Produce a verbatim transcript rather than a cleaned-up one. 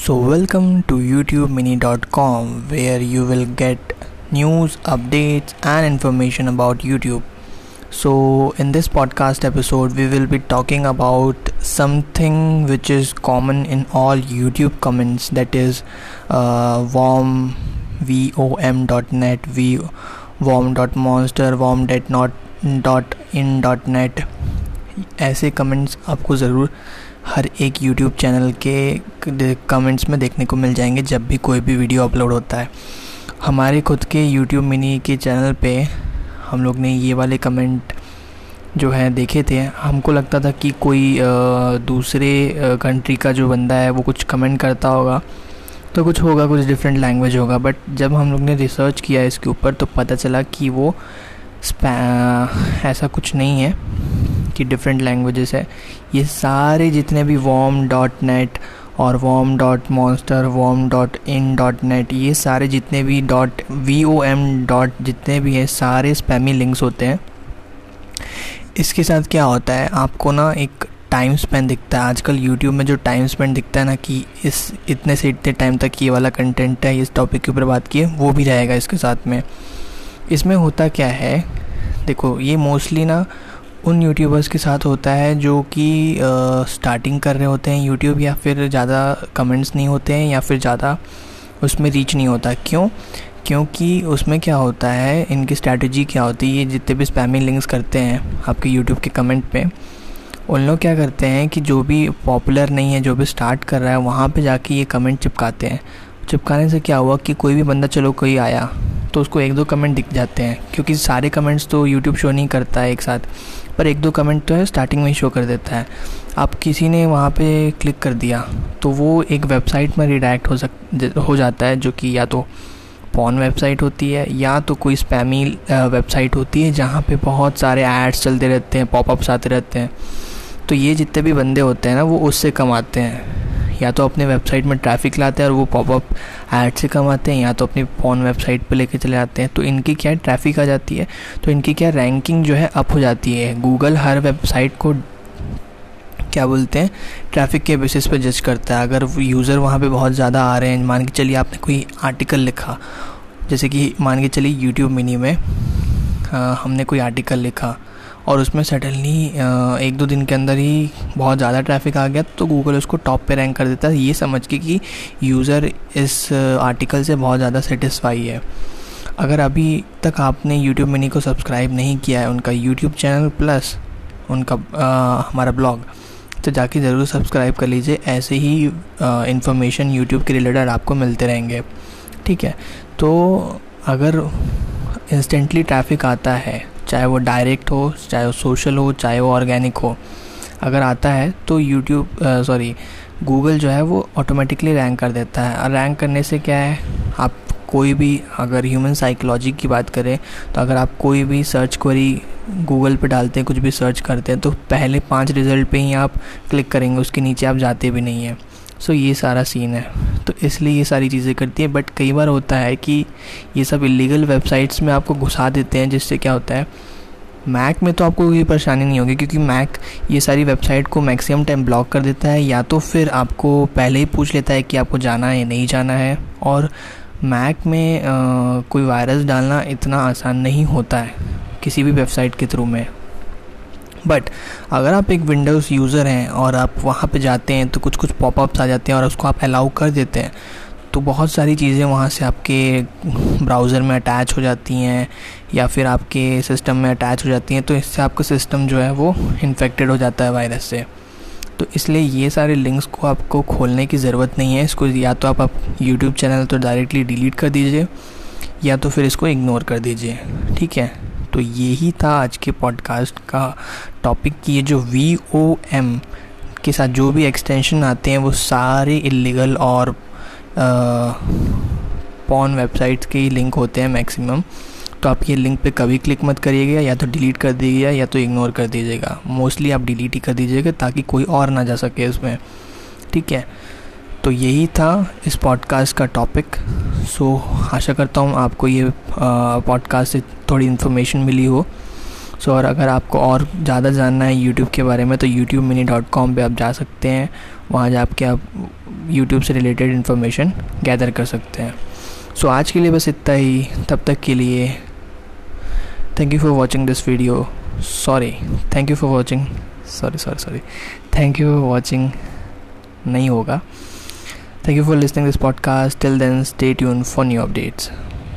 So welcome to youtube mini dot com, where you will get news, updates and information about YouTube. So in this podcast episode we will be talking about something which is common in all YouTube comments, that is uh, Vom, vom dot net, vom.monster, vom dot in dot net. ऐसे comments आपको ज़रूर हर एक YouTube channel के comments में देखने को मिल जाएंगे जब भी कोई भी वीडियो अपलोड होता है। हमारे खुद के YouTube मिनी के चैनल पे हम लोग ने ये वाले कमेंट जो है देखे थे। हमको लगता था कि कोई दूसरे कंट्री का जो बंदा है वो कुछ कमेंट करता होगा तो कुछ होगा, कुछ डिफरेंट लैंग्वेज होगा, बट जब हम लोग ने रिसर्च किया इसके ऊपर तो पता चला कि वो ऐसा कुछ नहीं है कि डिफरेंट लैंग्वेजेस है। ये सारे जितने भी vom dot net और vom.monster, vom.in.net, ये सारे जितने भी डॉट vom डॉट जितने भी हैं सारे स्पैमी लिंक्स होते हैं। इसके साथ क्या होता है, आपको ना एक टाइम स्पेंड दिखता है। आजकल YouTube में जो टाइम स्पेंड दिखता है ना कि इस इतने से इतने टाइम तक ये वाला कंटेंट है, इस टॉपिक के ऊपर बात किए, वो भी रहेगा इसके साथ में। इसमें होता क्या है, देखो ये मोस्टली ना उन यूट्यूबर्स के साथ होता है जो कि स्टार्टिंग कर रहे होते हैं यूट्यूब, या फिर ज़्यादा कमेंट्स नहीं होते हैं या फिर ज़्यादा उसमें रीच नहीं होता। क्यों? क्योंकि उसमें क्या होता है, इनकी स्ट्रैटेजी क्या होती है, ये जितने भी स्पैमी लिंक्स करते हैं आपके यूट्यूब के कमेंट पे, उन लोग क्या करते हैं कि जो भी पॉपुलर नहीं है, जो भी स्टार्ट कर रहा है, वहाँ पे जाके ये कमेंट चिपकाते हैं। चिपकाने से क्या हुआ कि कोई भी बंदा, चलो कोई आया तो उसको एक दो कमेंट दिख जाते हैं, क्योंकि सारे कमेंट्स तो यूट्यूब शो नहीं करता है एक साथ, पर एक दो कमेंट तो है स्टार्टिंग में ही शो कर देता है। अब किसी ने वहाँ पे क्लिक कर दिया तो वो एक वेबसाइट में रिडायरेक्ट हो सक हो जाता है, जो कि या तो पॉर्न वेबसाइट होती है या तो कोई स्पैमी वेबसाइट होती है जहाँ पे बहुत सारे एड्स चलते रहते हैं, पॉपअप्स आते रहते हैं। तो ये जितने भी बंदे होते हैं ना वो उससे कमाते हैं, या तो अपने वेबसाइट में ट्रैफिक लाते हैं और वो पॉपअप ऐड से कमाते हैं, या तो अपनी पॉन वेबसाइट पर लेके चले जाते हैं। तो इनकी क्या ट्रैफिक आ जाती है, तो इनकी क्या रैंकिंग जो है अप हो जाती है। गूगल हर वेबसाइट को क्या बोलते हैं, ट्रैफिक के बेसिस पे जज करता है। अगर यूज़र वहाँ पे बहुत ज़्यादा आ रहे हैं, मान के चलिए आपने कोई आर्टिकल लिखा, जैसे कि मान के चलिए यूट्यूब मिनी में आ, हमने कोई आर्टिकल लिखा और उसमें सडनली एक दो दिन के अंदर ही बहुत ज़्यादा ट्रैफिक आ गया, तो गूगल उसको टॉप पे रैंक कर देता है, ये समझ के कि यूज़र इस आर्टिकल से बहुत ज़्यादा सेटिस्फाई है। अगर अभी तक आपने YouTube मिनी को सब्सक्राइब नहीं किया है, उनका YouTube चैनल प्लस उनका आ, हमारा ब्लॉग, तो जाके ज़रूर सब्सक्राइब कर लीजिए। ऐसे ही इन्फॉर्मेशन यूट्यूब के रिलेटेड आपको मिलते रहेंगे, ठीक है। तो अगर इंस्टेंटली ट्रैफिक आता है, चाहे वो डायरेक्ट हो, चाहे वो सोशल हो, चाहे वो ऑर्गेनिक हो, अगर आता है तो यूट्यूब सॉरी गूगल जो है वो ऑटोमेटिकली रैंक कर देता है। और रैंक करने से क्या है, आप कोई भी, अगर ह्यूमन साइकोलॉजी की बात करें तो अगर आप कोई भी सर्च क्वेरी गूगल पे डालते हैं, कुछ भी सर्च करते हैं, तो पहले पांच रिज़ल्ट पे ही आप क्लिक करेंगे, उसके नीचे आप जाते भी नहीं हैं। सो ये सारा सीन है, तो इसलिए ये सारी चीज़ें करती है। बट कई बार होता है कि ये सब इलीगल वेबसाइट्स में आपको घुसा देते हैं, जिससे क्या होता है, मैक में तो आपको कोई परेशानी नहीं होगी क्योंकि मैक ये सारी वेबसाइट को मैक्सिमम टाइम ब्लॉक कर देता है, या तो फिर आपको पहले ही पूछ लेता है कि आपको जाना है या नहीं जाना है। और मैक में आ, कोई वायरस डालना इतना आसान नहीं होता है किसी भी वेबसाइट के थ्रू में। बट अगर आप एक विंडोज़ यूज़र हैं और आप वहाँ पे जाते हैं तो कुछ कुछ पॉपअप्स आ जाते हैं और उसको आप अलाउ कर देते हैं, तो बहुत सारी चीज़ें वहाँ से आपके ब्राउज़र में अटैच हो जाती हैं या फिर आपके सिस्टम में अटैच हो जाती हैं, तो इससे आपका सिस्टम जो है वो इन्फेक्टेड हो जाता है वायरस से। तो इसलिए ये सारे लिंक्स को आपको खोलने की ज़रूरत नहीं है। इसको या तो आप, आप यूट्यूब चैनल तो डायरेक्टली डिलीट कर दीजिए या तो फिर इसको इग्नोर कर दीजिए, ठीक है। तो यही था आज के पॉडकास्ट का टॉपिक कि ये जो V O M के साथ जो भी एक्सटेंशन आते हैं वो सारे इलीगल और पॉर्न वेबसाइट्स के ही लिंक होते हैं मैक्सिमम। तो आप ये लिंक पे कभी क्लिक मत करिएगा, या तो डिलीट कर दीजिएगा या तो इग्नोर कर दीजिएगा। मोस्टली आप डिलीट ही कर दीजिएगा ताकि कोई और ना जा सके इसमें, ठीक है। तो यही था इस पॉडकास्ट का टॉपिक। सो आशा करता हूँ आपको ये पॉडकास्ट से थोड़ी इन्फॉर्मेशन मिली हो। सो so, और अगर आपको और ज़्यादा जानना है YouTube के बारे में तो youtube mini dot com पे आप जा सकते हैं। वहाँ जाके आप YouTube से रिलेटेड इन्फॉर्मेशन गैदर कर सकते हैं। सो so, आज के लिए बस इतना ही। तब तक के लिए thank you for watching this video sorry thank you for watching sorry sorry sorry thank you for watching नहीं होगा thank you for listening this podcast. Till then stay tuned for new updates.